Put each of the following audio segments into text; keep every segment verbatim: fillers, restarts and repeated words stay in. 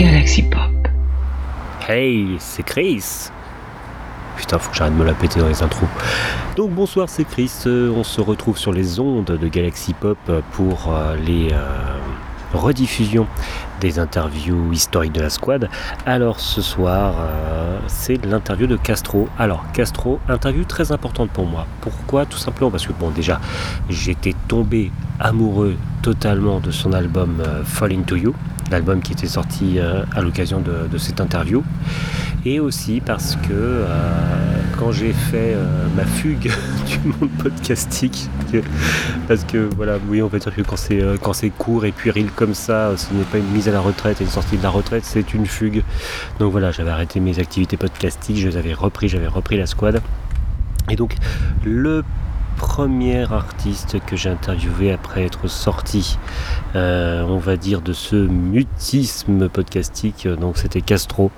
Galaxy Pop. Hey, c'est Chris. Putain, faut que j'arrête de me la péter dans les intros. Donc bonsoir, c'est Chris. On se retrouve sur les ondes de Galaxy Pop pour les euh, rediffusions des interviews historiques de la squad. Alors ce soir, euh, c'est l'interview de Castro. Alors Castro, interview très importante pour moi. Pourquoi ? Tout simplement parce que bon, déjà, j'étais tombé amoureux totalement de son album euh, Fall into You, l'album qui était sorti euh, à l'occasion de, de cette interview, et aussi parce que euh, quand j'ai fait euh, ma fugue du monde podcastique, parce que voilà, oui, on va dire que quand c'est, euh, quand c'est court et puéril comme ça, ce n'est pas une mise à la retraite et une sortie de la retraite, c'est une fugue. Donc voilà, j'avais arrêté mes activités podcastiques, je les avais repris, j'avais repris la squad, et donc le premier artiste que j'ai interviewé après être sorti, euh, on va dire, de ce mutisme podcastique, donc c'était Castro.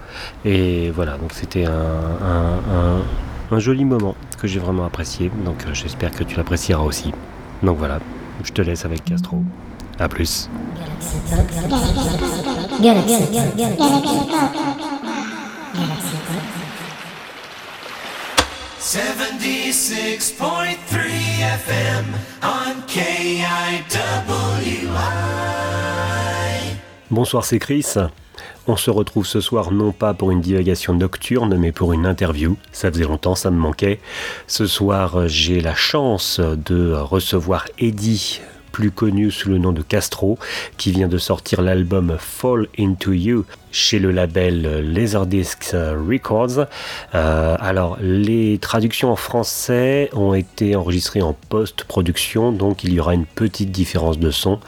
Et voilà, donc c'était un, un, un, un joli moment que j'ai vraiment apprécié, donc euh, j'espère que tu l'apprécieras aussi. Donc voilà, je te laisse avec Castro. À plus. seventy-six point three F M on K I W I. Bonsoir, c'est Chris. On se retrouve ce soir non pas pour une divagation nocturne, mais pour une interview. Ça faisait longtemps, ça me manquait. Ce soir, j'ai la chance de recevoir Eddie, plus connu sous le nom de Castro, qui vient de sortir l'album Fall into You chez le label Laserdisc Records. Euh, alors, les traductions en français ont été enregistrées en post-production, donc il y aura une petite différence de son,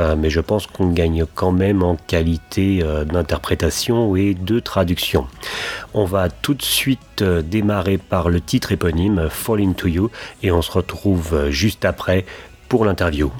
euh, mais je pense qu'on gagne quand même en qualité euh, d'interprétation et de traduction. On va tout de suite euh, démarrer par le titre éponyme Fall into You, et on se retrouve euh, juste après pour l'interview.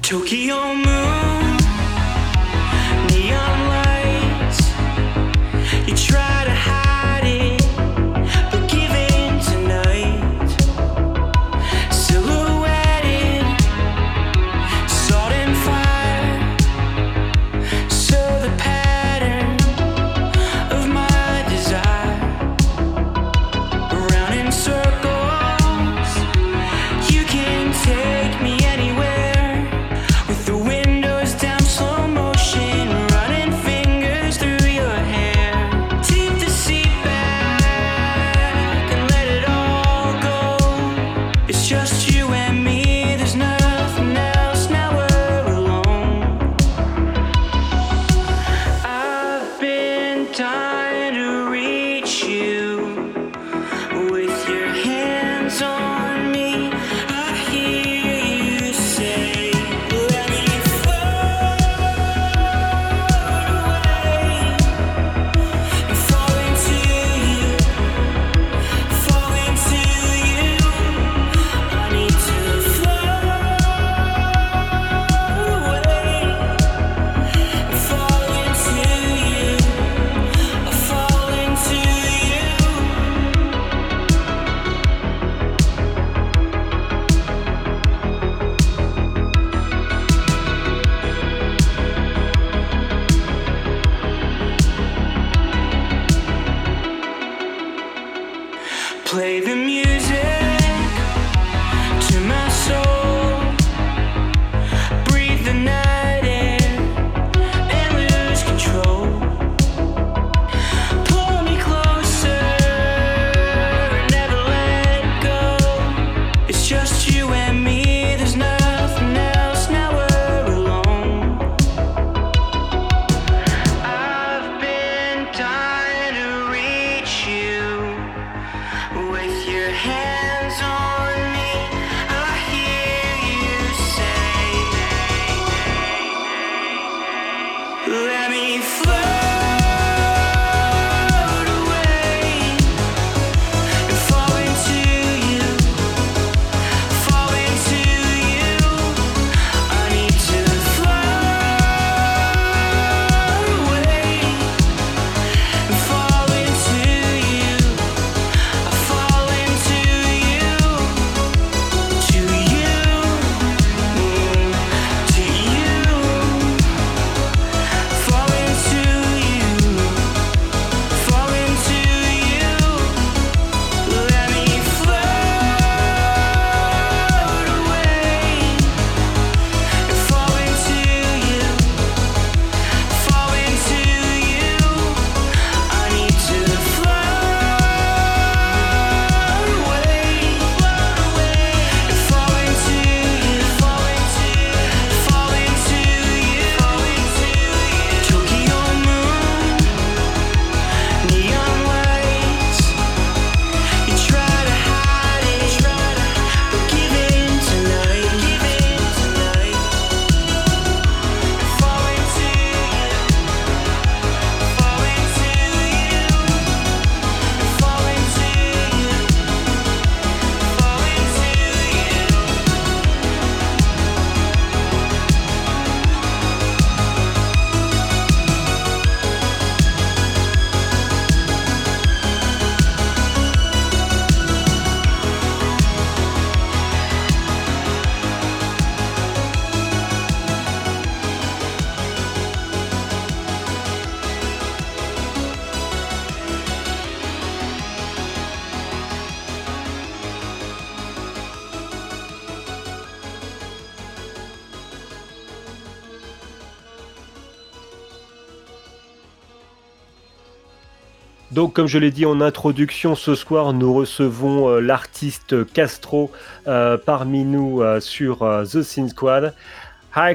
Donc comme je l'ai dit en introduction, ce soir nous recevons euh, l'artiste Castro euh, parmi nous euh, sur euh, The Sin Squad. Hi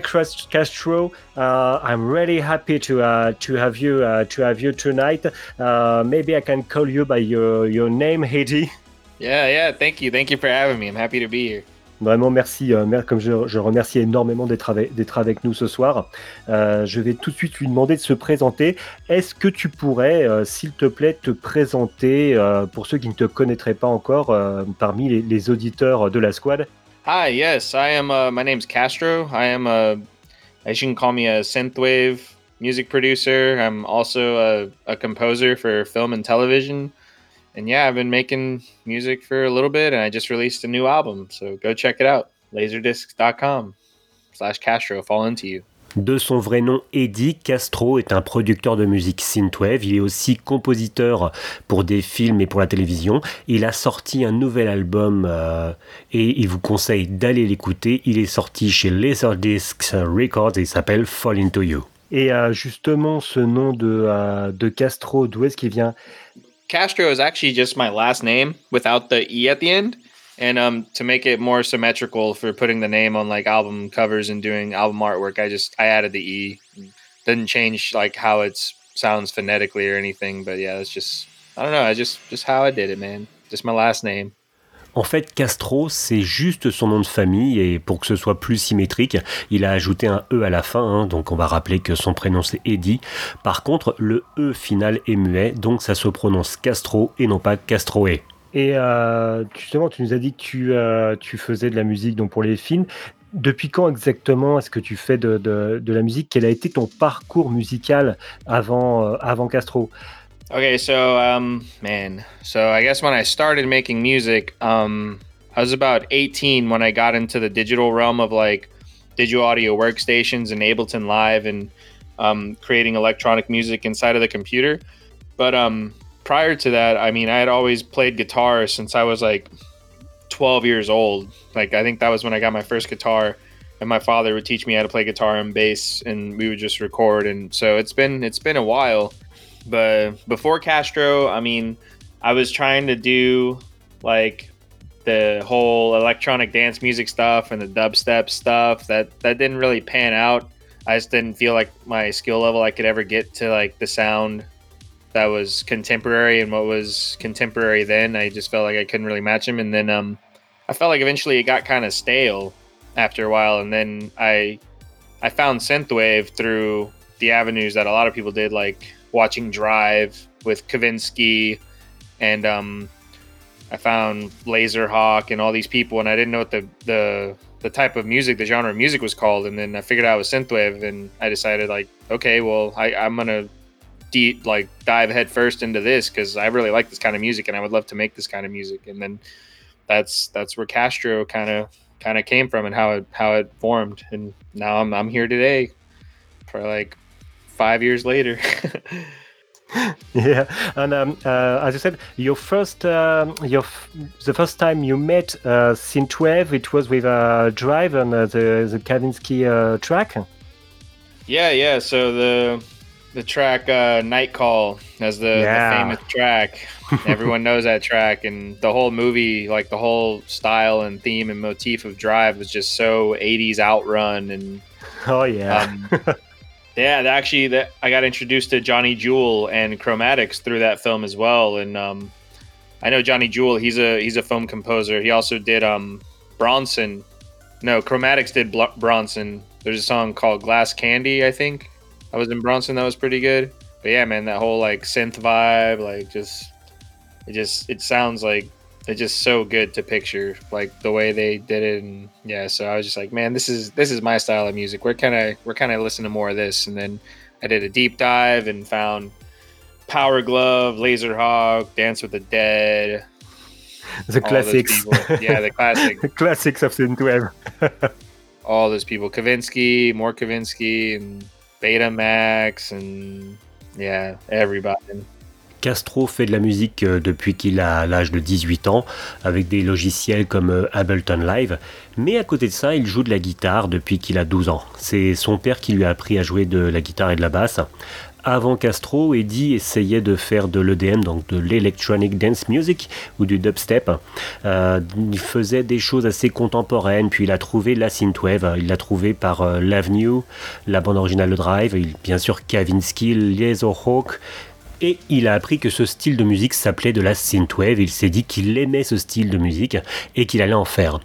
Castro, uh, I'm really happy to uh, to have you uh, to have you tonight. Uh, maybe I can call you by your your name, Heidi. Yeah, yeah, thank you. Thank you for having me. I'm happy to be here. Vraiment merci, euh, comme je, je remercie énormément d'être avec, d'être avec nous ce soir. Euh, je vais tout de suite lui demander de se présenter. Est-ce que tu pourrais, euh, s'il te plaît, te présenter, euh, pour ceux qui ne te connaîtraient pas encore, euh, parmi les, les auditeurs de la squad? Hi, yes, I am, uh, my name's Castro. I am, a, as you can call me, a synthwave music producer. I'm also a, a composer for film and television. And yeah, I've been making music for a little bit, and I just released a new album, so go check it out, laserdisc.com slash Castro, Fall Into You. De son vrai nom Eddie, Castro est un producteur de musique synthwave. Il est aussi compositeur pour des films et pour la télévision. Il a sorti un nouvel album euh, et il vous conseille d'aller l'écouter. Il est sorti chez Laserdisc Records et il s'appelle Fall Into You. Et euh, justement, ce nom de, euh, de Castro, d'où est-ce qu'il vient? Castro is actually just my last name without the E at the end. And um, to make it more symmetrical for putting the name on like album covers and doing album artwork, I just, I added the E. Didn't change like how it sounds phonetically or anything. But yeah, it's just, I don't know. I just, just how I did it, man. Just my last name. En fait, Castro, c'est juste son nom de famille et pour que ce soit plus symétrique, il a ajouté un E à la fin, hein, donc on va rappeler que son prénom c'est Eddie. Par contre, le E final est muet, donc ça se prononce Castro et non pas Castroé. Et euh, justement, tu nous as dit que tu, euh, tu faisais de la musique donc pour les films. Depuis quand exactement est-ce que tu fais de, de, de la musique? Quel a été ton parcours musical avant, euh, avant Castro? Okay, so, um, man, so I guess when I started making music, um, I was about eighteen when I got into the digital realm of like digital audio workstations and Ableton Live and um, creating electronic music inside of the computer. But um, prior to that, I mean, I had always played guitar since I was like twelve years old. Like, I think that was when I got my first guitar and my father would teach me how to play guitar and bass and we would just record. And so it's been, it's been a while. But before Castro, I mean, I was trying to do like the whole electronic dance music stuff and the dubstep stuff that, that didn't really pan out. I just didn't feel like my skill level I could ever get to like the sound that was contemporary and what was contemporary then. I just felt like I couldn't really match him. And then um, I felt like eventually it got kind of stale after a while. And then I, I found synthwave through the avenues that a lot of people did, like watching Drive with Kavinsky, and um, I found Laserhawk and all these people, and I didn't know what the, the the type of music, the genre of music was called, and then I figured out it was synthwave, and I decided like, okay, well, I, I'm gonna deep like dive headfirst into this because I really like this kind of music, and I would love to make this kind of music, and then that's that's where Castro kind of kind of came from and how it how it formed, and now I'm I'm here today for like. Five years later. Yeah, and um, uh, as you said, your first, um, your f- the first time you met uh, synthwave, it was with uh, Drive and uh, the the Kavinsky uh, track. Yeah, yeah. So the the track uh, Nightcall as the, yeah. the famous track. Everyone knows that track, and the whole movie, like the whole style and theme and motif of Drive, was just so eighties outrun and. Oh yeah. Um, Yeah, actually, that I got introduced to Johnny Jewel and Chromatics through that film as well. And um, I know Johnny Jewel; he's a he's a film composer. He also did um, Bronson. No, Chromatics did Bl- Bronson. There's a song called "Glass Candy," I think. I was in Bronson; that was pretty good. But yeah, man, that whole like synth vibe, like just it just it sounds like it's just so good to picture, like the way they did it, and yeah. So I was just like, man, this is this is my style of music. We're kind of we're kind of listening to more of this, and then I did a deep dive and found Power Glove, Laserhawk, Dance with the Dead, the classics. Yeah, the classic the classics of synthwave. All those people, Kavinsky, more Kavinsky, and Betamax, and yeah, everybody. Castro fait de la musique depuis qu'il a l'âge de dix-huit ans avec des logiciels comme Ableton Live, mais à côté de ça, il joue de la guitare depuis qu'il a douze ans. C'est son père qui lui a appris à jouer de la guitare et de la basse. avant Castro, Eddie essayait de faire de l'E D M, donc de l'Electronic Dance Music ou du dubstep. Euh, il faisait des choses assez contemporaines, puis il a trouvé la synthwave, il l'a trouvé par euh, l'Avenue, la bande originale de Drive, il, bien sûr Kavinsky, Laserhawk. Et il a appris que ce style de musique s'appelait de la synthwave. Il s'est dit qu'il aimait ce style de musique et qu'il allait en faire.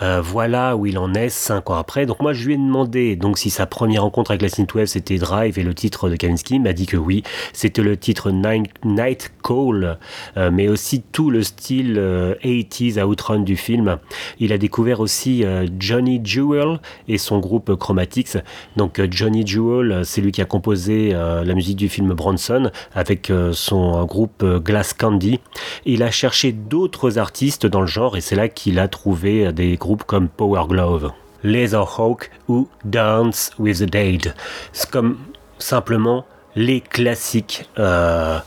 Euh, voilà où il en est cinq ans après. Donc moi je lui ai demandé donc si sa première rencontre avec la synthwave c'était Drive et le titre de Kavinsky. Il m'a dit que oui, c'était le titre Nightcall, euh, mais aussi tout le style euh, eighties outrun du film. Il a découvert aussi euh, Johnny Jewel et son groupe Chromatics. Donc euh, Johnny Jewel, c'est lui qui a composé euh, la musique du film Bronson avec euh, son euh, groupe euh, Glass Candy. Il a cherché d'autres artistes dans le genre et c'est là qu'il a trouvé euh, des groupes comme Power Glove, Laserhawk ou Dance with the Dead. C'est comme simplement les classiques euh,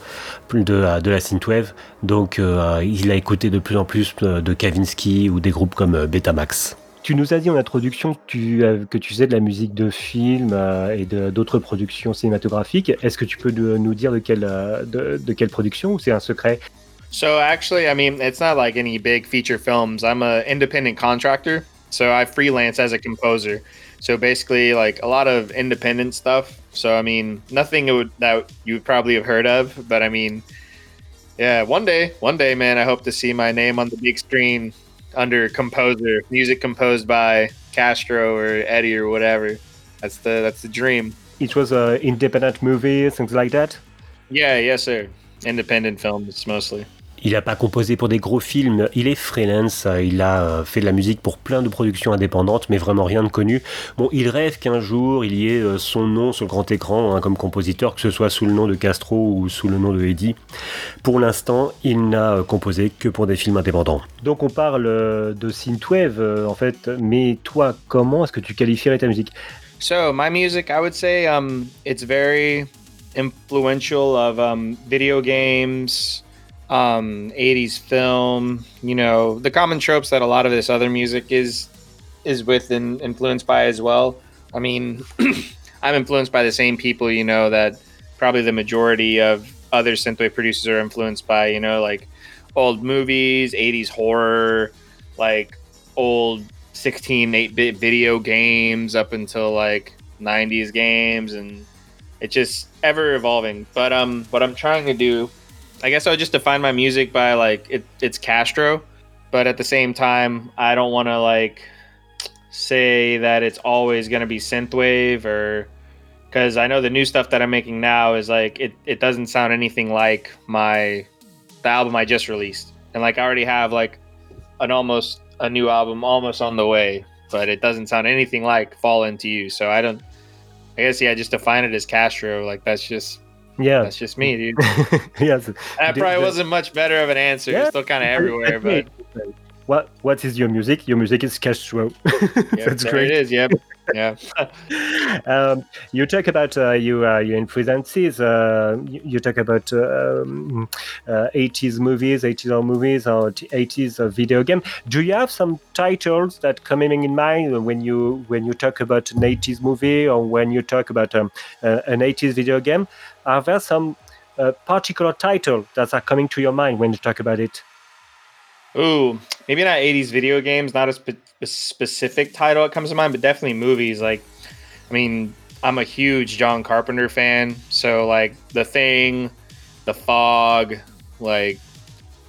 de, de la synthwave. Donc euh, il a écouté de plus en plus de Kavinsky ou des groupes comme Betamax. Tu nous as dit en introduction que tu, que tu faisais de la musique de films euh, et de, d'autres productions cinématographiques. Est-ce que tu peux de, nous dire de quelle, de, de quelle production ou c'est un secret? So actually, I mean, it's not like any big feature films. I'm an independent contractor, so I freelance as a composer. So basically, like a lot of independent stuff. So I mean, nothing would, that you would probably have heard of, but I mean, yeah, one day, one day, man, I hope to see my name on the big screen under composer, music composed by Castro or Eddie or whatever. That's the that's the dream. It was an independent movie, things like that. Yeah, yes, sir. Independent films mostly. Il n'a pas composé pour des gros films, il est freelance, il a fait de la musique pour plein de productions indépendantes, mais vraiment rien de connu. Bon, il rêve qu'un jour, il y ait son nom sur le grand écran hein, comme compositeur, que ce soit sous le nom de Castro ou sous le nom de Eddie. Pour l'instant, il n'a composé que pour des films indépendants. Donc on parle de synthwave, en fait, mais toi, comment est-ce que tu qualifierais ta musique? So, my music, I would say, um, it's very influential of um, video games... um eighties film, you know, the common tropes that a lot of this other music is is with and influenced by as well. I mean, I'm influenced by the same people, you know, that probably the majority of other synthwave producers are influenced by, you know, like old movies, eighties horror, like old sixteen eight-bit video games up until like nineties games, and it's just ever evolving. But um what I'm trying to do, I guess I would just define my music by like it, it's Castro, but at the same time, I don't want to like say that it's always going to be synthwave, or because I know the new stuff that I'm making now is like it, it doesn't sound anything like my the album I just released, and like I already have like an almost a new album almost on the way, but it doesn't sound anything like Fall Into You. So I don't, I guess yeah, I just define it as Castro. Like that's just. Yeah, that's just me, dude. Yes, that probably wasn't much better of an answer. Yeah. It's still kind of everywhere, but what what is your music? Your music is Castro. Yeah, that's great. It is, yeah, yeah. um, you talk about uh, you uh, your influences. Uh, you, you talk about um, uh, eighties movies, eighties horror movies, or eighties video game. Do you have some titles that come in mind when you when you talk about an eighties movie or when you talk about um, uh, an eighties video game? Are there some uh, particular titles that are coming to your mind when you talk about it? Ooh, maybe not eighties video games, not a, spe- a specific title that comes to mind, but definitely movies. Like, I mean, I'm a huge John Carpenter fan, so like The Thing, The Fog, like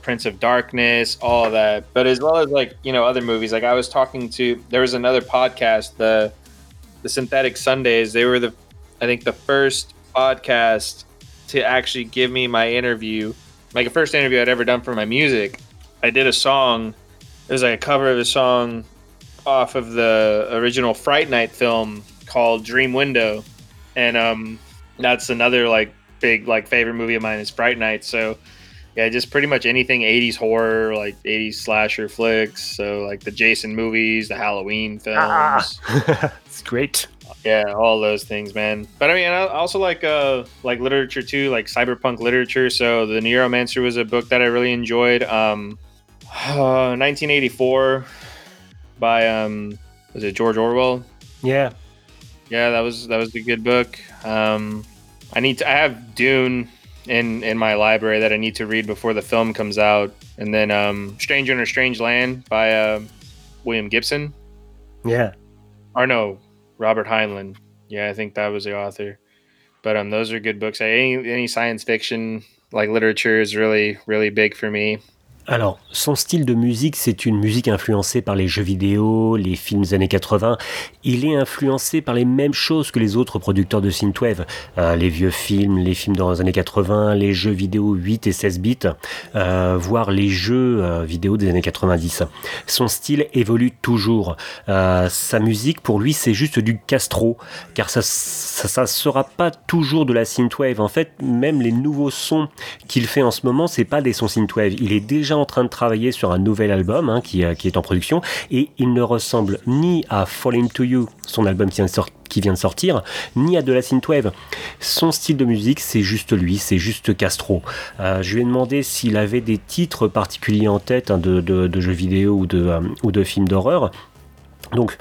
Prince of Darkness, all of that. But as well as like, you know, other movies. Like I was talking to, there was another podcast, the the Synthetic Sundays. They were the, I think the first podcast to actually give me my interview, like a first interview I'd ever done for my music. I did a song, it was like a cover of a song off of the original Fright Night film called Dream Window, and um that's another like big like favorite movie of mine is Fright Night. So yeah, just pretty much anything eighties horror, like eighties slasher flicks, so like the Jason movies, the Halloween films. Ah, it's great. Yeah, all those things, man. But I mean, I also like uh like literature too, like cyberpunk literature. So The Neuromancer was a book that I really enjoyed. Um, uh, nineteen eighty-four by um was it George Orwell? Yeah, yeah, that was that was a good book. Um, I need to, I have Dune in in my library that I need to read before the film comes out, and then um, Stranger in a Strange Land by uh, William Gibson. Yeah, or no, Robert Heinlein. Yeah, I think that was the author. But um, those are good books. Any any science fiction like literature is really really big for me. Alors, son style de musique, c'est une musique influencée par les jeux vidéo, les films années quatre-vingts. Il est influencé par les mêmes choses que les autres producteurs de synthwave. Euh, les vieux films, les films dans les années quatre-vingts, les jeux vidéo huit et seize bits, euh, voire les jeux euh, vidéo des années quatre-vingt-dix. Son style évolue toujours. Euh, sa musique, pour lui, c'est juste du Castro, car ça ne sera pas toujours de la synthwave. En fait, même les nouveaux sons qu'il fait en ce moment, ce n'est pas des sons synthwave. Il est déjà en train de travailler sur un nouvel album hein, qui, qui est en production, et il ne ressemble ni à Fall into You, son album qui vient de, sort- qui vient de sortir, ni à de la synthwave. Son style de musique, c'est juste lui, c'est juste Castro. Euh, je lui ai demandé s'il avait des titres particuliers en tête hein, de, de, de jeux vidéo ou de, euh, ou de films d'horreur. Donc,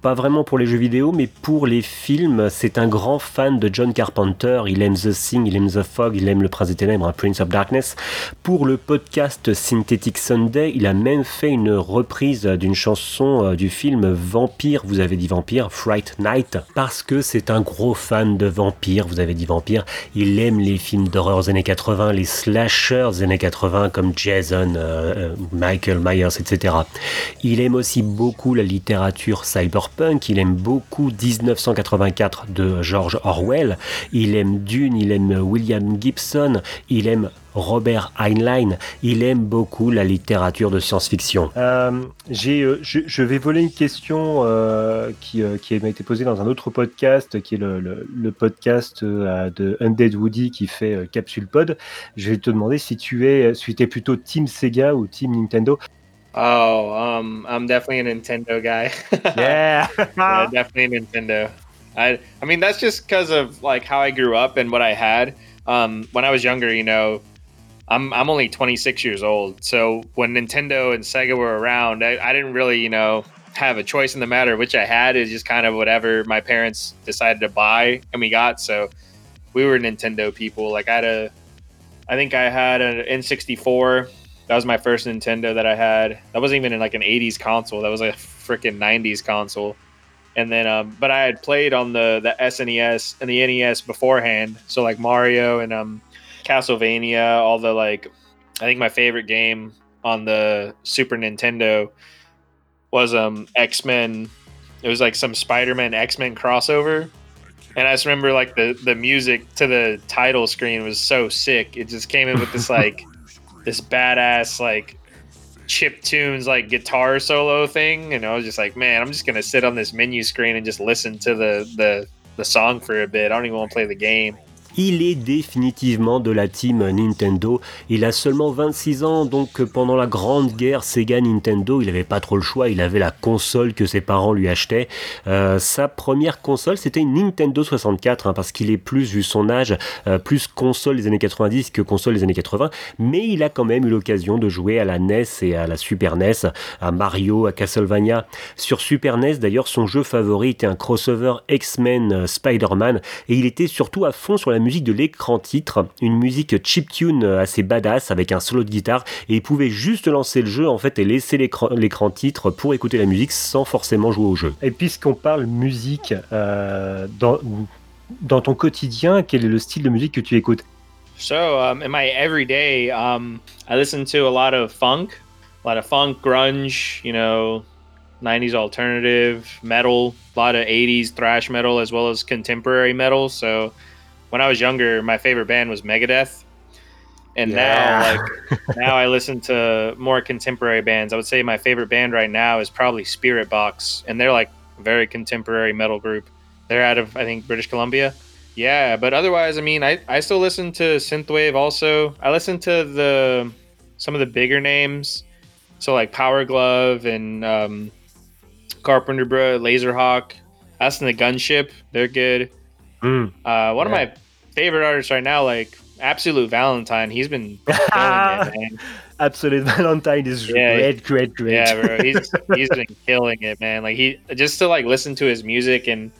pas vraiment pour les jeux vidéo, mais pour les films, c'est un grand fan de John Carpenter. Il aime The Thing, il aime The Fog, il aime Le Prince des Ténèbres, hein, Prince of Darkness. Pour le podcast Synthetic Sunday, il a même fait une reprise d'une chanson euh, du film Vampire, vous avez dit Vampire, Fright Night, parce que c'est un gros fan de Vampire, vous avez dit Vampire. Il aime les films d'horreur des années quatre-vingts, les slashers des années quatre-vingts comme Jason, euh, euh, Michael Myers, et cetera. Il aime aussi beaucoup la littérature cyberpunk. Il aime beaucoup dix-neuf cent quatre-vingt-quatre de George Orwell, il aime Dune, il aime William Gibson, il aime Robert Heinlein, il aime beaucoup la littérature de science-fiction. Euh, j'ai, euh, je, je vais voler une question euh, qui, euh, qui m'a été posée dans un autre podcast, qui est le, le, le podcast euh, de Undead Woody qui fait euh, Capsule Pod. Je vais te demander si tu es, si tu es plutôt Team Sega ou Team Nintendo. Oh, um, I'm definitely a Nintendo guy. Yeah. Yeah, definitely Nintendo. I, I mean, that's just because of like how I grew up and what I had. Um, when I was younger, you know, I'm I'm only twenty-six years old, so when Nintendo and Sega were around, I, I didn't really, you know, have a choice in the matter. Which I had is just kind of whatever my parents decided to buy, and we got. So we were Nintendo people. Like I had a, I think I had an N sixty-four. That was my first Nintendo that I had. That wasn't even in like an eighties console. That was like a freaking nineties console. And then, um, but I had played on the, the S N E S and the N E S beforehand. So like Mario and um, Castlevania, all the like, I think my favorite game on the Super Nintendo was um, X-Men. It was like some Spider-Man X-Men crossover. And I just remember like the, the music to the title screen was so sick. It just came in with this like, this badass like chiptunes like guitar solo thing, and I was just like, man, I'm just gonna sit on this menu screen and just listen to the the the song for a bit. I don't even want to play the game. Il est définitivement de la team Nintendo. Il a seulement vingt-six ans, donc pendant la grande guerre Sega-Nintendo, il n'avait pas trop le choix, il avait la console que ses parents lui achetaient. Euh, sa première console, c'était une Nintendo soixante-quatre, hein, parce qu'il est plus, vu son âge, euh, plus console des années quatre-vingt-dix que console des années quatre-vingts, mais il a quand même eu l'occasion de jouer à la N E S et à la Super N E S, à Mario, à Castlevania. Sur Super N E S, d'ailleurs, son jeu favori était un crossover X-Men euh, Spider-Man, et il était surtout à fond sur la musique de l'écran titre, une musique chiptune assez badass avec un solo de guitare, et il pouvait juste lancer le jeu en fait et laisser l'écran, l'écran titre pour écouter la musique sans forcément jouer au jeu. Et puisqu'on parle musique, euh, dans, dans ton quotidien, quel est le style de musique que tu écoutes? So, um, in my everyday, um, I listen to a lot of funk, a lot of funk, grunge, you know, nineties alternative, metal, a lot of eighties thrash metal as well as contemporary metal, so when I was younger, my favorite band was Megadeth, and yeah. now, like, now I listen to more contemporary bands. I would say my favorite band right now is probably Spirit Box, and they're like a very contemporary metal group. They're out of, I think, British Columbia. Yeah, but otherwise, I mean, I, I still listen to synthwave. Also, I listen to the some of the bigger names, so like Power Glove and um, Carpenter Brut, Laserhawk. I listen to Gunship. They're good. Mm. Uh, one yeah. of my favorite artists right now, like Absolute Valentine, he's been killing it, man. Absolute Valentine is yeah, great, great, great. Yeah, bro, he's he's been killing it, man. Like he just to like listen to his music and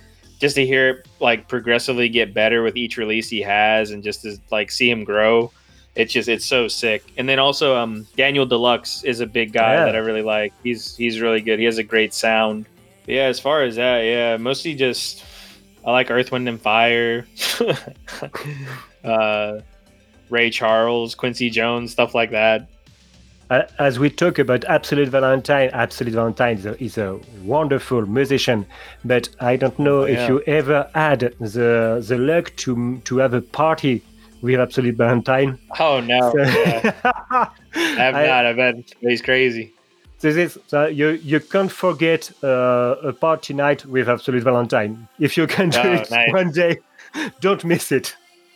just to hear it like progressively get better with each release he has, and just to like see him grow, it's just, it's so sick. And then also um Daniel Deluxe is a big guy yeah. that I really like. He's he's really good. He has a great sound. But yeah, as far as that, yeah, mostly just I like Earth, Wind and Fire, uh, Ray Charles, Quincy Jones, stuff like that. As we talk about Absolute Valentine, Absolute Valentine is a, is a wonderful musician, but I don't know yeah. if you ever had the the luck to to have a party with Absolute Valentine. Oh no, so, yeah. I've not. I bet he's crazy. This is so you you can't forget uh, a party night with Absolute Valentine. If you can do oh, it nice. one day, don't miss it.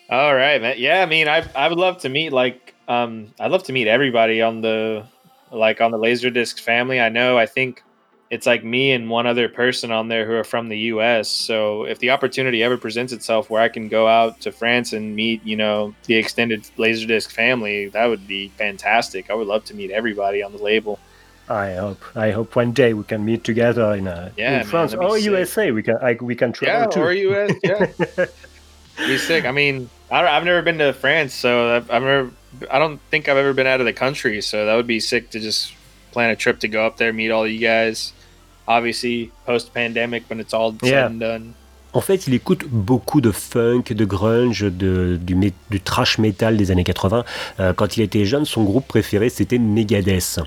All right, man. Yeah, I mean, I I would love to meet like. Um, I'd love to meet everybody on the like on the Laserdisc family. I know I think it's like me and one other person on there who are from the U S. So if the opportunity ever presents itself where I can go out to France and meet, you know, the extended Laserdisc family, that would be fantastic. I would love to meet everybody on the label. I hope I hope one day we can meet together in, uh, yeah, in man, France or sick. U S A. We can I, we can travel yeah, too. Or U S. Yeah, be sick. I mean, I, I've never been to France, so I've, I've never. I don't think I've ever been out of the country, so that would be sick to just plan a trip to go up there, meet all you guys. Obviously, post-pandemic, when it's all said yeah. and done. En fait, il écoute beaucoup de funk, de grunge, de, du, du thrash metal des années quatre-vingts. Euh, quand il était jeune, son groupe préféré, c'était Megadeth.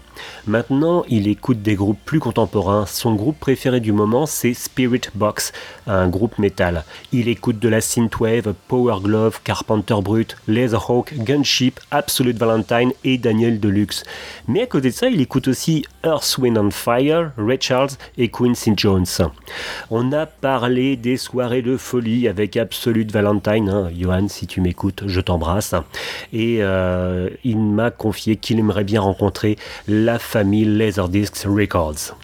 Maintenant, il écoute des groupes plus contemporains. Son groupe préféré du moment, c'est Spirit Box, un groupe metal. Il écoute de la synthwave, Power Glove, Carpenter Brut, Laserhawk, Gunship, Absolute Valentine et Daniel Deluxe. Mais à côté de ça, il écoute aussi Earth, Wind and Fire, Ray Charles et Quincy Jones. On a parlé des soirée de folie avec Absolute Valentine, hein, Johan, si tu m'écoutes, je t'embrasse. Et euh, il m'a confié qu'il aimerait bien rencontrer la famille Laserdisc Records.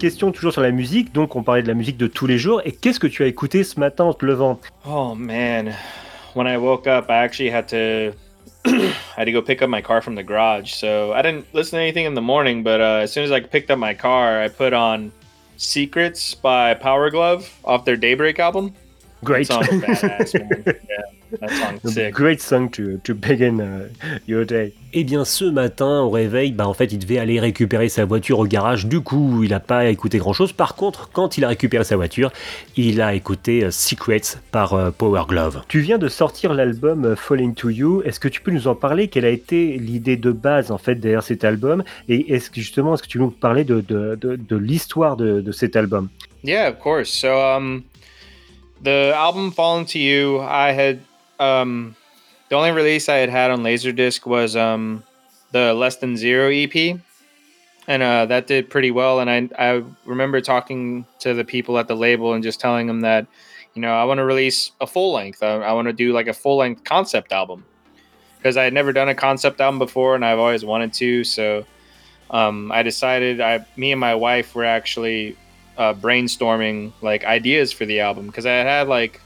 question toujours sur la musique, donc on parlait de la musique de tous les jours, et qu'est-ce que tu as écouté ce matin en te levant? Oh man, when I woke up, I actually had to I had to go pick up my car from the garage, so I didn't listen to anything in the morning, but uh, as soon as I picked up my car, I put on Secrets by Power Glove off their Daybreak album. Great. That song's badass, man. Yeah, that song's sick. Great song to, to begin uh, your day. Eh bien, ce matin, au réveil, bah, en fait, il devait aller récupérer sa voiture au garage. Du coup, il n'a pas écouté grand-chose. Par contre, quand il a récupéré sa voiture, il a écouté uh, Secrets par uh, Power Glove. Tu viens de sortir l'album Fall into You. Est-ce que tu peux nous en parler? Quelle a été l'idée de base, en fait, derrière cet album? Et est-ce que, justement, est-ce que tu peux nous parler de, de, de, de l'histoire de, de cet album? Yeah, of course. So, um... the album Fall Into You, I had, um, the only release I had had on Laserdisc was um, the Less Than Zero E P, and uh, that did pretty well, and I, I remember talking to the people at the label and just telling them that, you know, I want to release a full-length, I, I want to do like a full-length concept album, because I had never done a concept album before, and I've always wanted to, so um, I decided, I, me and my wife were actually... Uh, brainstorming like ideas for the album, because I had like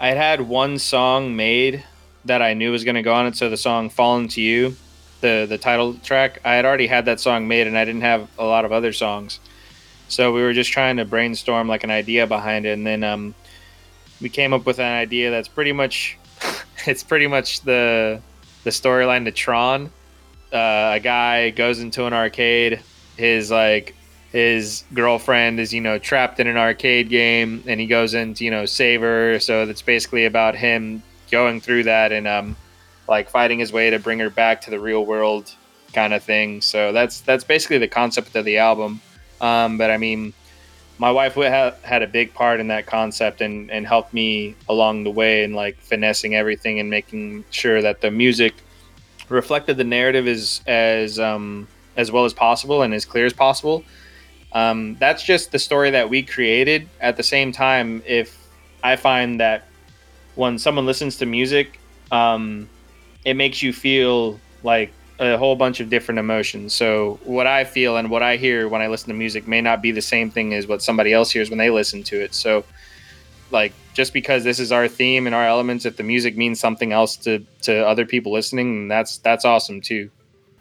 I had had one song made that I knew was going to go on it. So the song "Fall into You," the the title track, I had already had that song made, and I didn't have a lot of other songs. So we were just trying to brainstorm like an idea behind it, and then um, we came up with an idea that's pretty much it's pretty much the the storyline to Tron. Uh, a guy goes into an arcade. His like. His girlfriend is, you know, trapped in an arcade game, and he goes in to, you know, save her. So that's basically about him going through that and, um, like, fighting his way to bring her back to the real world kind of thing. So that's that's basically the concept of the album. Um, but, I mean, my wife had a big part in that concept and, and helped me along the way in, like, finessing everything and making sure that the music reflected the narrative as, as, um, as well as possible and as clear as possible. Um, that's just the story that we created. At the same time, if I find that when someone listens to music, um, it makes you feel like a whole bunch of different emotions. So what I feel and what I hear when I listen to music may not be the same thing as what somebody else hears when they listen to it. So like, just because this is our theme and our elements, if the music means something else to, to other people listening, that's, that's awesome too.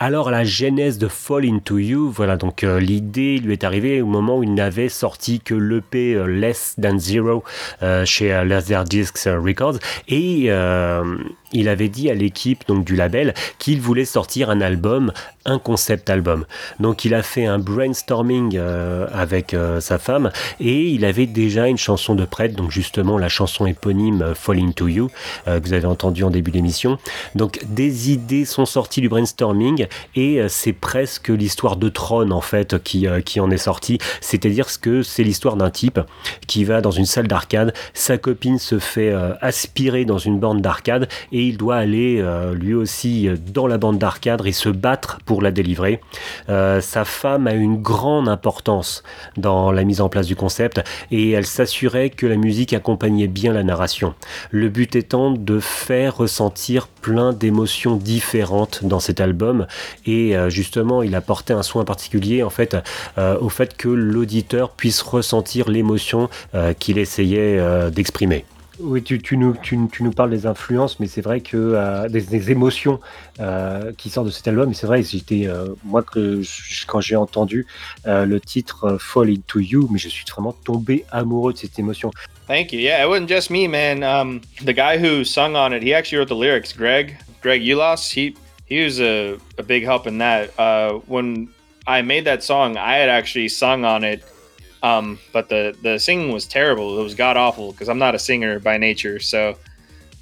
Alors, la genèse de Fall Into You, voilà, donc euh, l'idée lui est arrivée au moment où il n'avait sorti que l'E P euh, Less Than Zero euh, chez euh, Laserdisc Records, et euh, il avait dit à l'équipe donc du label qu'il voulait sortir un album, un concept album. Donc il a fait un brainstorming euh, avec euh, sa femme, et il avait déjà une chanson de prête, donc justement la chanson éponyme euh, Fall Into You, euh, que vous avez entendu en début d'émission. Donc des idées sont sorties du brainstorming, et c'est presque l'histoire de Tron en fait qui, euh, qui en est sortie, c'est-à-dire que c'est l'histoire d'un type qui va dans une salle d'arcade, sa copine se fait euh, aspirer dans une borne d'arcade, et il doit aller euh, lui aussi dans la borne d'arcade et se battre pour la délivrer. Euh, sa femme a une grande importance dans la mise en place du concept, et elle s'assurait que la musique accompagnait bien la narration, le but étant de faire ressentir plein d'émotions différentes dans cet album. Et justement, il apportait un soin particulier en fait euh, au fait que l'auditeur puisse ressentir l'émotion euh, qu'il essayait euh, d'exprimer. Oui, tu, tu, nous, tu, tu nous parles des influences, mais c'est vrai que euh, des, des émotions euh, qui sortent de cet album. Et c'est vrai, j'étais euh, moi que je, quand j'ai entendu euh, le titre Fall Into You, mais je suis vraiment tombé amoureux de cette émotion. Thank you. Yeah, it wasn't just me, man. Um, the guy who sung on it, he actually wrote the lyrics. Greg, Greg Youlas, he He was a, a big help in that. Uh, when I made that song, I had actually sung on it, um, but the, the singing was terrible. It was god-awful because I'm not a singer by nature. So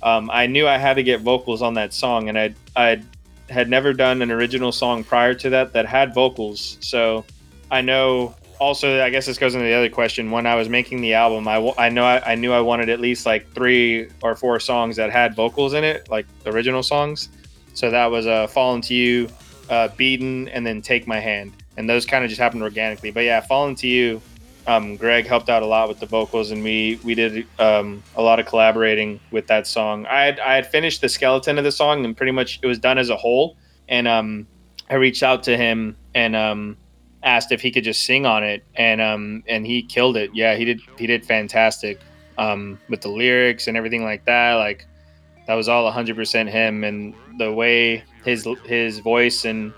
um, I knew I had to get vocals on that song, and I I had never done an original song prior to that that had vocals. So I know also, I guess this goes into the other question. When I was making the album, I, I, know I, I knew I wanted at least like three or four songs that had vocals in it, like the original songs. So that was uh, Fall Into You, uh, Beaten, and then Take My Hand. And those kind of just happened organically. But yeah, Fall Into You, um, Greg helped out a lot with the vocals, and we we did um, a lot of collaborating with that song. I had, I had finished the skeleton of the song, and pretty much it was done as a whole. And um, I reached out to him, and um, asked if he could just sing on it, and um and he killed it. Yeah, he did he did fantastic um with the lyrics and everything like that. Like, that was all one hundred percent him, and the way his his voice and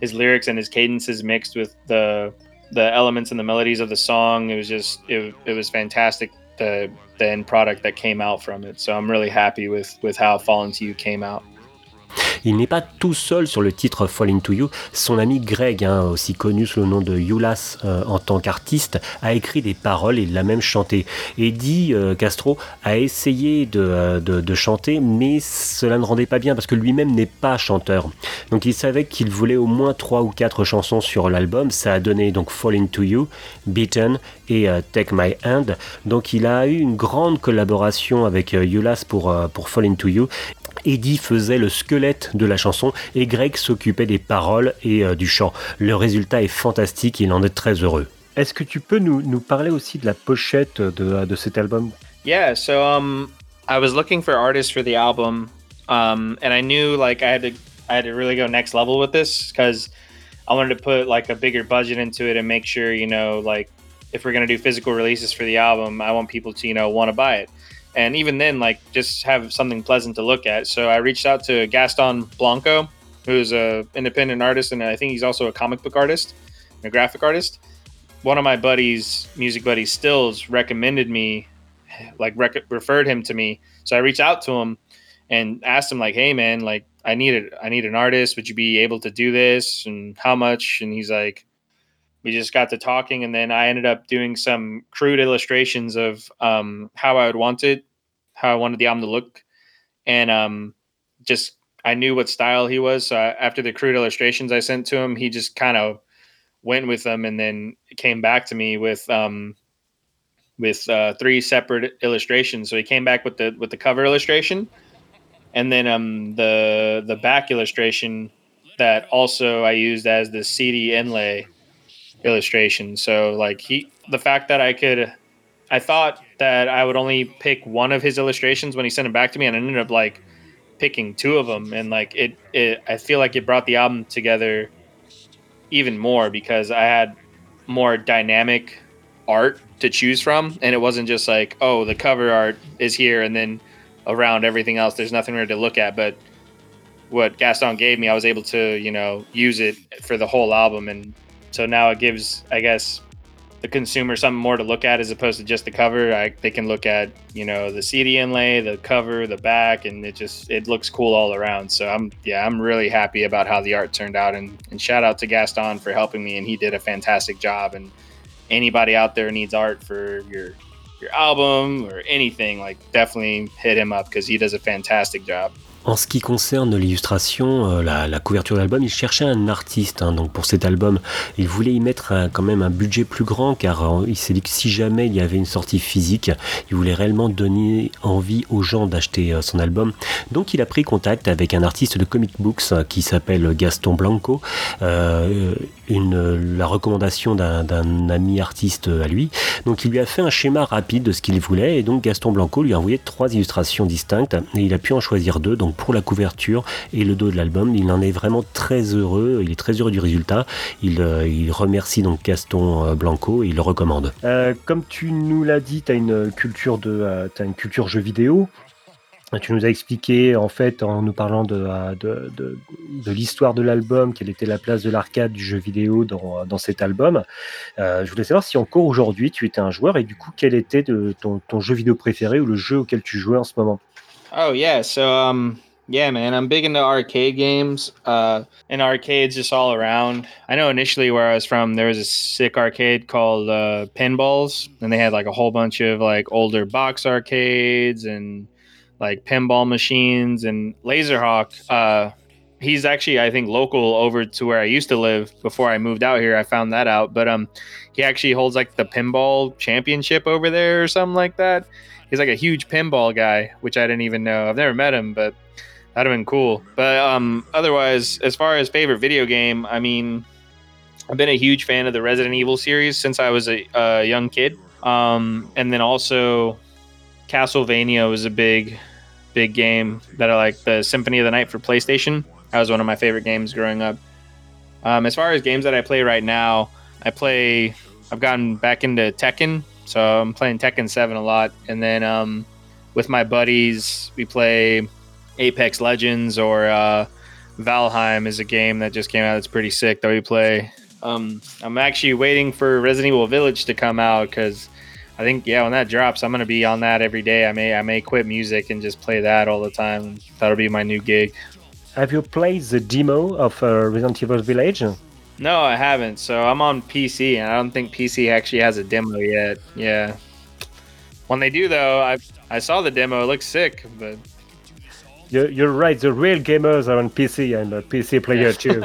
his lyrics and his cadences mixed with the the elements and the melodies of the song, it was just it, it was fantastic, the the end product that came out from it. So I'm really happy with with how Fall Into You came out. Il n'est pas tout seul sur le titre Fall Into You. Son ami Greg, hein, aussi connu sous le nom de Youlas euh, en tant qu'artiste, a écrit des paroles et l'a même chanté. Eddie euh, Castro a essayé de, euh, de, de chanter, mais cela ne rendait pas bien parce que lui-même n'est pas chanteur. Donc il savait qu'il voulait au moins trois ou quatre chansons sur l'album. Ça a donné donc Fall Into You, Beaten et euh, Take My Hand. Donc il a eu une grande collaboration avec euh, Youlas pour, euh, pour Fall Into You. Eddie faisait le squelette de la chanson et Greg s'occupait des paroles et euh, du chant. Le résultat est fantastique, il en est très heureux. Est-ce que tu peux nous, nous parler aussi de la pochette de, de cet album? Yeah, so um, I was looking for artists for the album, um, and I knew like I had to I had to really go next level with this because I wanted to put like a bigger budget into it and make sure, you know, like if we're gonna do physical releases for the album, I want people to, you know, want to buy it. And even then, like, just have something pleasant to look at. So I reached out to Gaston Blanco, who's an independent artist, and I think he's also a comic book artist and a graphic artist. One of my buddies, music buddy Stills, recommended me, like, rec- referred him to me. So I reached out to him and asked him, like, hey, man, like, I need, a, I need an artist. Would you be able to do this? And how much? And he's like, we just got to talking, and then I ended up doing some crude illustrations of um, how I would want it, how I wanted the album to look, and um, just I knew what style he was. So I, after the crude illustrations I sent to him, he just kind of went with them, and then came back to me with um, with uh, three separate illustrations. So he came back with the with the cover illustration, and then um, the the back illustration that also I used as the C D inlay illustration. So like he the fact that I could I thought that I would only pick one of his illustrations when he sent it back to me, and I ended up like picking two of them, and like it, it I feel like it brought the album together even more because I had more dynamic art to choose from, and it wasn't just like, oh, the cover art is here and then around everything else there's nothing really to look at. But what Gaston gave me, I was able to, you know, use it for the whole album, and so now it gives, I guess, the consumer something more to look at as opposed to just the cover. I, they can look at, you know, the C D inlay, the cover, the back, and it just it looks cool all around. So I'm yeah, I'm really happy about how the art turned out, and, and shout out to Gaston for helping me, and he did a fantastic job. And anybody out there needs art for your your album or anything, like definitely hit him up because he does a fantastic job. En ce qui concerne l'illustration, euh, la, la couverture de l'album, il cherchait un artiste, hein, donc pour cet album. Il voulait y mettre un, quand même un budget plus grand, car euh, il s'est dit que si jamais il y avait une sortie physique, il voulait réellement donner envie aux gens d'acheter euh, son album. Donc il a pris contact avec un artiste de comic books euh, qui s'appelle Gaston Blanco, euh, une, euh, la recommandation d'un, d'un ami artiste à lui. Donc il lui a fait un schéma rapide de ce qu'il voulait, et donc Gaston Blanco lui a envoyé trois illustrations distinctes, et il a pu en choisir deux, donc pour la couverture et le dos de l'album. Il en est vraiment très heureux, il est très heureux du résultat. Il, euh, il remercie donc Gaston Blanco et il le recommande. Euh, comme tu nous l'as dit, tu as une culture de euh, tu as une culture jeu vidéo. Tu nous as expliqué en fait en nous parlant de, de, de, de l'histoire de l'album, quelle était la place de l'arcade du jeu vidéo dans, dans cet album. Euh, je voulais savoir si encore aujourd'hui tu étais un joueur, et du coup quel était de, ton, ton jeu vidéo préféré ou le jeu auquel tu jouais en ce moment. Oh yeah, so um yeah man, I'm big into arcade games. Uh and arcades just all around. I know initially where I was from, there was a sick arcade called uh Pinballs, and they had like a whole bunch of like older box arcades and like pinball machines, and Laserhawk, uh he's actually I think local over to where I used to live before I moved out here. I found that out, but um he actually holds like the pinball championship over there or something like that. He's like a huge pinball guy, which I didn't even know. I've never met him, but that'd have been cool. But um, otherwise, as far as favorite video game, I mean, I've been a huge fan of the Resident Evil series since I was a, a young kid. Um, and then also Castlevania was a big, big game that I like. The Symphony of the Night for PlayStation. That was one of my favorite games growing up. Um, as far as games that I play right now, I play, I've gotten back into Tekken, so I'm playing Tekken seven a lot. And then um, with my buddies, we play Apex Legends, or uh, Valheim is a game that just came out that's pretty sick that we play. Um, I'm actually waiting for Resident Evil Village to come out, because I think, yeah, when that drops, I'm going to be on that every day. I may I may quit music and just play that all the time. That'll be my new gig. Have you played the demo of uh, Resident Evil Village? No, I haven't. So I'm on P C, and I don't think P C actually has a demo yet. Yeah. When they do, though, I I saw the demo. It looks sick, but... You're, you're right. The real gamers are on P C, and a P C player too.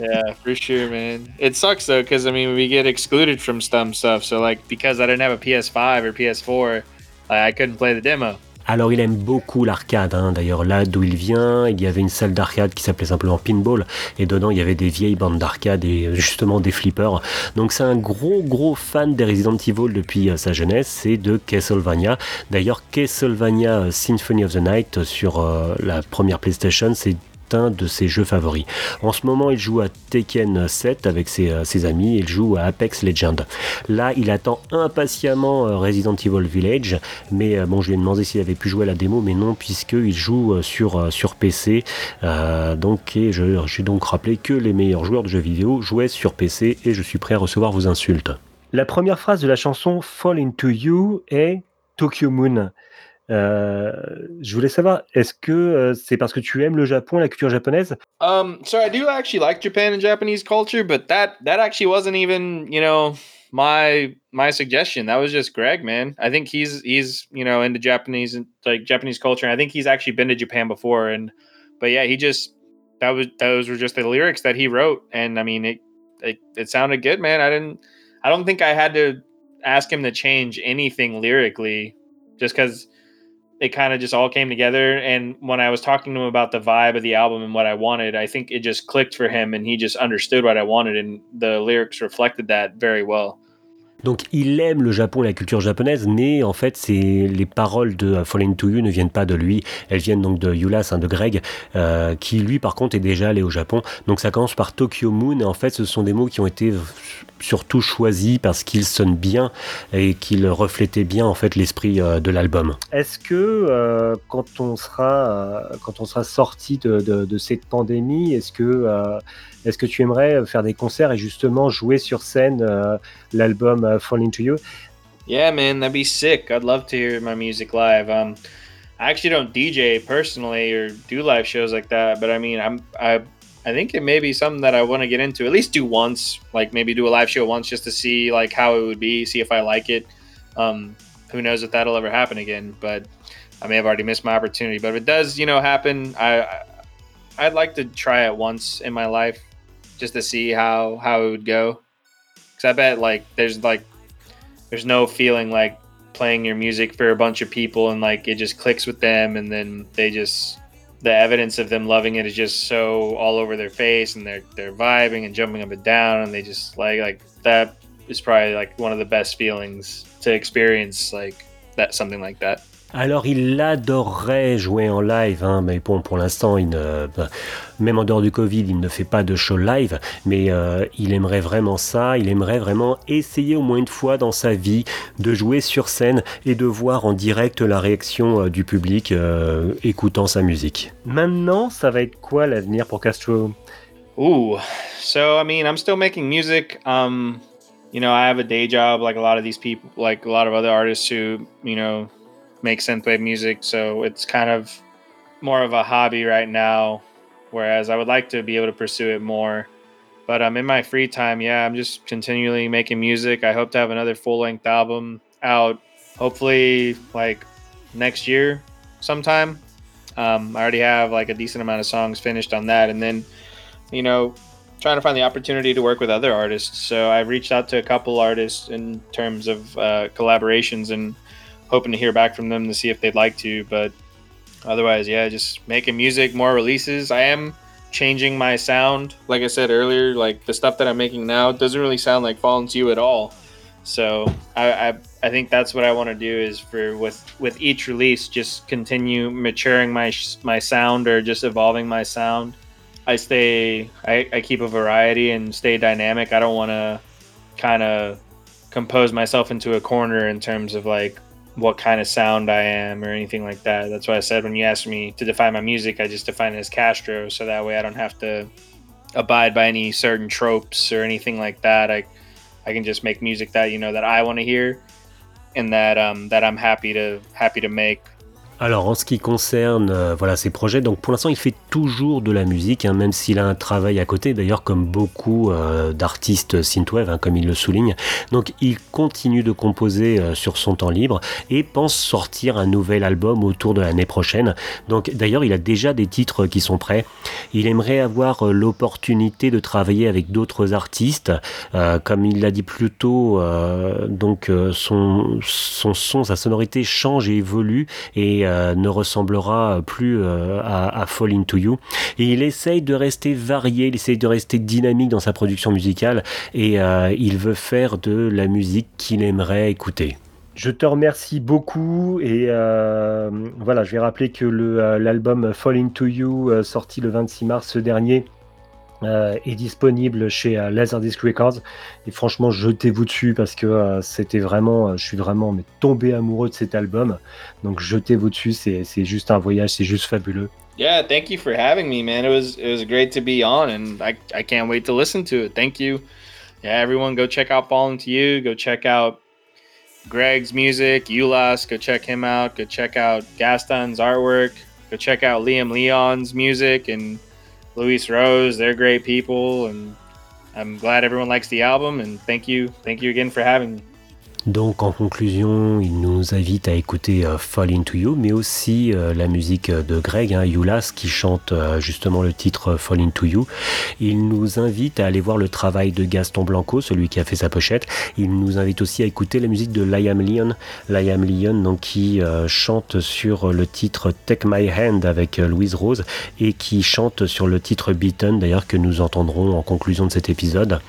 Yeah, for sure, man. It sucks though, because I mean, we get excluded from some stuff. So like, because I didn't have a P S five or P S four, I couldn't play the demo. Alors, il aime beaucoup l'arcade. Hein. D'ailleurs, là d'où il vient, il y avait une salle d'arcade qui s'appelait simplement Pinball. Et dedans, il y avait des vieilles bandes d'arcade et justement des flippers. Donc, c'est un gros, gros fan des Resident Evil depuis euh, sa jeunesse et de Castlevania. D'ailleurs, Castlevania Symphony of the Night sur euh, la première PlayStation, c'est un de ses jeux favoris. En ce moment, il joue à Tekken sept avec ses, euh, ses amis, il joue à Apex Legends. Là, il attend impatiemment euh, Resident Evil Village, mais euh, bon, je lui ai demandé s'il avait pu jouer à la démo, mais non, puisqu'il joue euh, sur, euh, sur P C. Euh, donc, et je, j'ai donc rappelé que les meilleurs joueurs de jeux vidéo jouaient sur P C, et je suis prêt à recevoir vos insultes. La première phrase de la chanson Fall into You est Tokyo Moon. Euh, je voulais savoir, est-ce que euh, c'est parce que tu aimes le Japon, la culture japonaise? Um, so I do actually like Japan and Japanese culture, but that that actually wasn't even, you know, my my suggestion. That was just Greg, man. I think he's he's you know into Japanese like Japanese culture. And I think he's actually been to Japan before, and but yeah, he just that was those were just the lyrics that he wrote, and I mean it it, it sounded good, man. I didn't I don't think I had to ask him to change anything lyrically, just because it kind of just all came together. And when I was talking to him about the vibe of the album and what I wanted, I think it just clicked for him, and he just understood what I wanted, and the lyrics reflected that very well. Donc, il aime le Japon, la culture japonaise, mais en fait, c'est, les paroles de Fall Into You ne viennent pas de lui. Elles viennent donc de Youlas, hein, de Greg, euh, qui lui, par contre, est déjà allé au Japon. Donc, ça commence par Tokyo Moon. Et en fait, ce sont des mots qui ont été surtout choisis parce qu'ils sonnent bien et qu'ils reflétaient bien en fait l'esprit euh, de l'album. Est-ce que euh, quand on sera euh, quand on sera sorti de, de, de cette pandémie, est-ce que euh, est-ce que tu aimerais faire des concerts et justement jouer sur scène euh, l'album uh, Fall Into You? Yeah, man, that'd be sick. I'd love to hear my music live. Um, I actually don't D J personally or do live shows like that, but I mean, I'm I I think it may be something that I want to get into, at least do once, like maybe do a live show once just to see like how it would be, see if I like it. Um, who knows if that'll ever happen again, but I may have already missed my opportunity. But if it does, you know, happen, I, I'd like to try it once in my life just to see how, how it would go. Because I bet like there's like there's no feeling like playing your music for a bunch of people and like it just clicks with them and then they just... The evidence of them loving it is just so all over their face, and they're they're vibing and jumping up and down, and they just like like that is probably like one of the best feelings to experience like that something like that. Alors, il adorerait jouer en live, hein, mais bon, pour l'instant, il ne, même en dehors du Covid, il ne fait pas de show live, mais euh, il aimerait vraiment ça, il aimerait vraiment essayer au moins une fois dans sa vie de jouer sur scène et de voir en direct la réaction euh, du public euh, écoutant sa musique. Maintenant, ça va être quoi l'avenir pour Castro? Ooh, so, I mean, I'm still making music, um, you know, I have a day job like a lot of these people, like a lot of other artists who, you know, make synthwave music, so it's kind of more of a hobby right now, whereas I would like to be able to pursue it more, but I'm um, in my free time, yeah, I'm just continually making music. I hope to have another full-length album out hopefully like next year sometime. um I already have like a decent amount of songs finished on that, and then, you know, trying to find the opportunity to work with other artists. So I've reached out to a couple artists in terms of uh collaborations and hoping to hear back from them to see if they'd like to, but otherwise, yeah, just making music, more releases. I am changing my sound. Like I said earlier, like the stuff that I'm making now doesn't really sound like Fall Into You at all. So I, I, I think that's what I want to do is for with, with each release, just continue maturing my, my sound or just evolving my sound I stay, I, I keep a variety and stay dynamic. I don't want to kind of compose myself into a corner in terms of like what kind of sound I am or anything like that. That's why I said when you asked me to define my music, I just define it as Castro, so that way I don't have to abide by any certain tropes or anything like that. I I can just make music that, you know, that I want to hear and that um that I'm happy to happy to make. Alors en ce qui concerne euh, voilà ses projets, donc pour l'instant il fait toujours de la musique, hein, même s'il a un travail à côté, d'ailleurs comme beaucoup euh, d'artistes synthwave, hein, comme il le souligne. Donc il continue de composer euh, sur son temps libre et pense sortir un nouvel album autour de l'année prochaine. Donc d'ailleurs il a déjà des titres qui sont prêts. Il aimerait avoir euh, l'opportunité de travailler avec d'autres artistes, euh, comme il l'a dit plus tôt. Euh, donc euh, son son son, sa sonorité change et évolue et Euh, ne ressemblera plus euh, à, à Fall into You, et il essaye de rester varié, il essaye de rester dynamique dans sa production musicale et euh, il veut faire de la musique qu'il aimerait écouter. Je te remercie beaucoup et euh, voilà, je vais rappeler que le, euh, l'album Fall into You euh, sorti le vingt-six mars dernier euh, est disponible chez euh, Laserdisc Records, et franchement jetez-vous dessus parce que euh, c'était vraiment euh, je suis vraiment mais, tombé amoureux de cet album, donc jetez-vous dessus, c'est c'est juste un voyage, c'est juste fabuleux. Yeah, thank you for having me, man. It was it was great to be on and I I can't wait to listen to it. Thank you. Yeah, everyone go check out Fall Into You, go check out Greg's music, Youlas, go check him out, go check out Gaston's artwork, go check out Liam Leon's music and Luis Rose, they're great people and I'm glad everyone likes the album and thank you, thank you again for having me. Donc en conclusion, il nous invite à écouter euh, Fall Into You, mais aussi euh, la musique de Greg, hein, Youlas, qui chante euh, justement le titre euh, Fall Into You. Il nous invite à aller voir le travail de Gaston Blanco, celui qui a fait sa pochette. Il nous invite aussi à écouter la musique de Liam Leon, Liam Leon donc, qui euh, chante sur le titre Take My Hand avec euh, Louise Rose et qui chante sur le titre Beaten, d'ailleurs que nous entendrons en conclusion de cet épisode.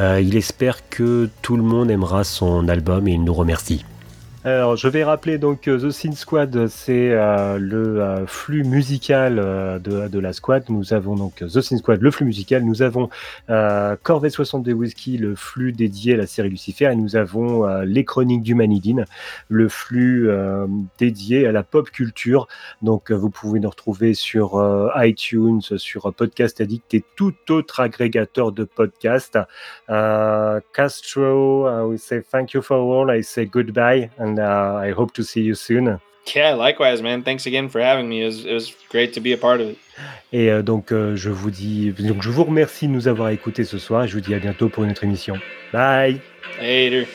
Euh, il espère que tout le monde aimera son album et il nous remercie. Alors, je vais rappeler donc The Sin Squad, c'est euh, le euh, flux musical euh, de, de la squad. Nous avons donc The Sin Squad, le flux musical. Nous avons euh, Corvée soixante-deux Whisky, le flux dédié à la série Lucifer. Et nous avons euh, les Chroniques du Manidine, le flux euh, dédié à la pop culture. Donc, vous pouvez nous retrouver sur euh, iTunes, sur Podcast Addict et tout autre agrégateur de podcasts. Euh, Castro, uh, we say thank you for all. I say goodbye and And uh, I hope to see you soon. Yeah, likewise, man. Thanks again for having me. It was, it was great to be a part of it. Et euh, donc, euh, je vous dis, donc, je vous remercie de nous avoir écoutés ce soir. Je vous dis à bientôt pour une autre émission. Bye. Later.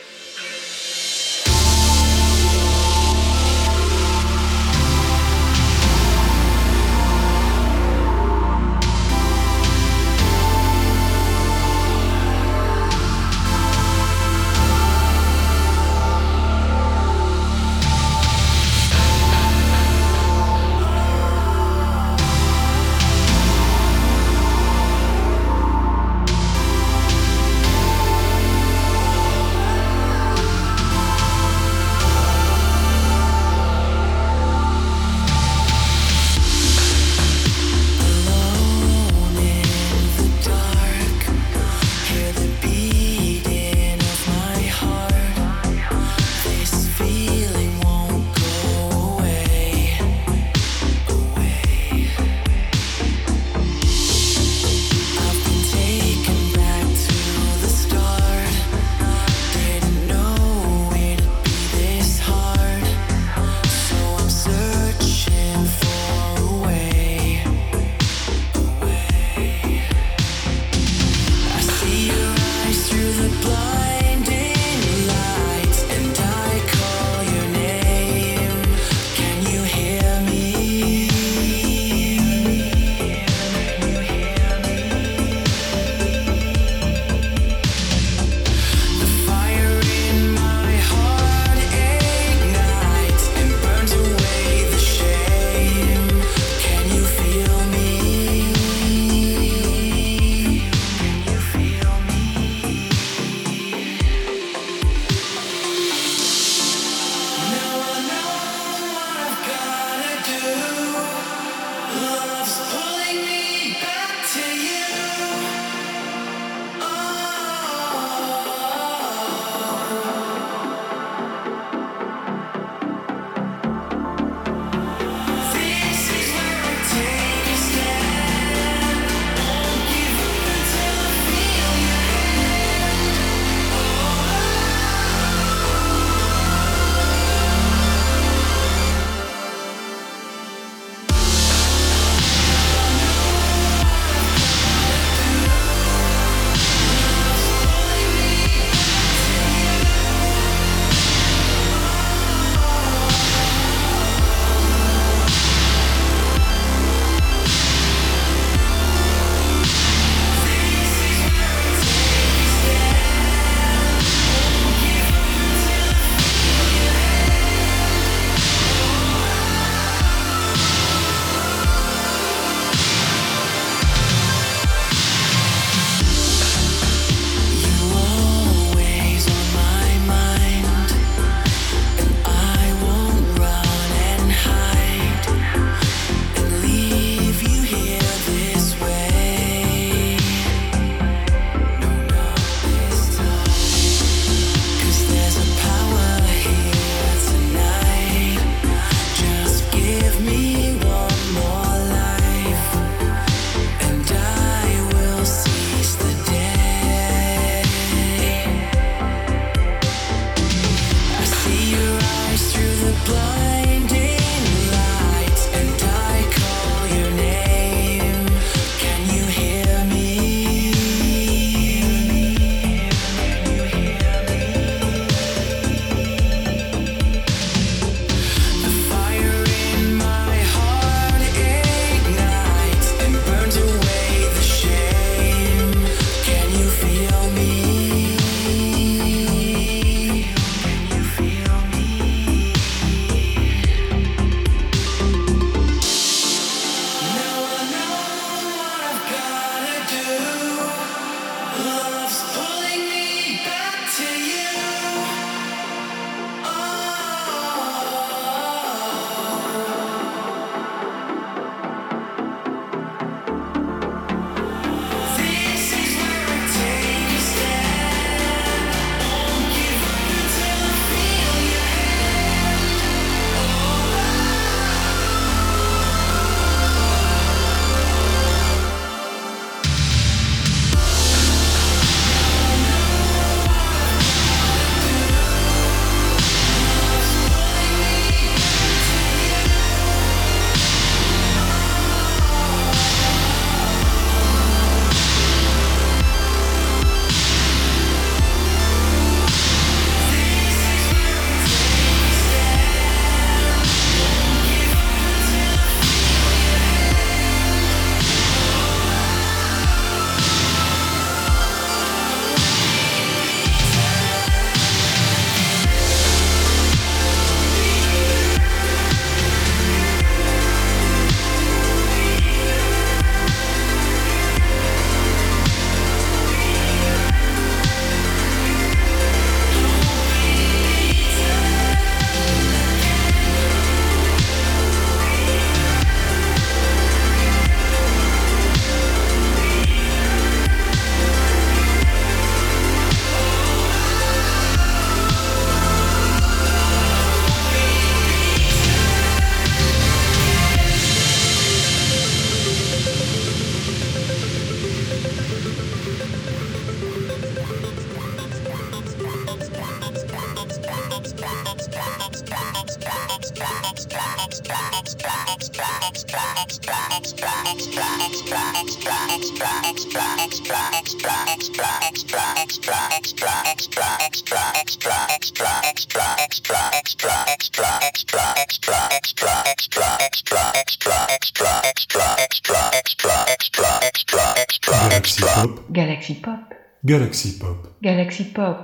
Galaxy Pop. Galaxy Pop. Galaxy Pop.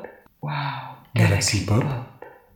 Wow. Galaxy Pop.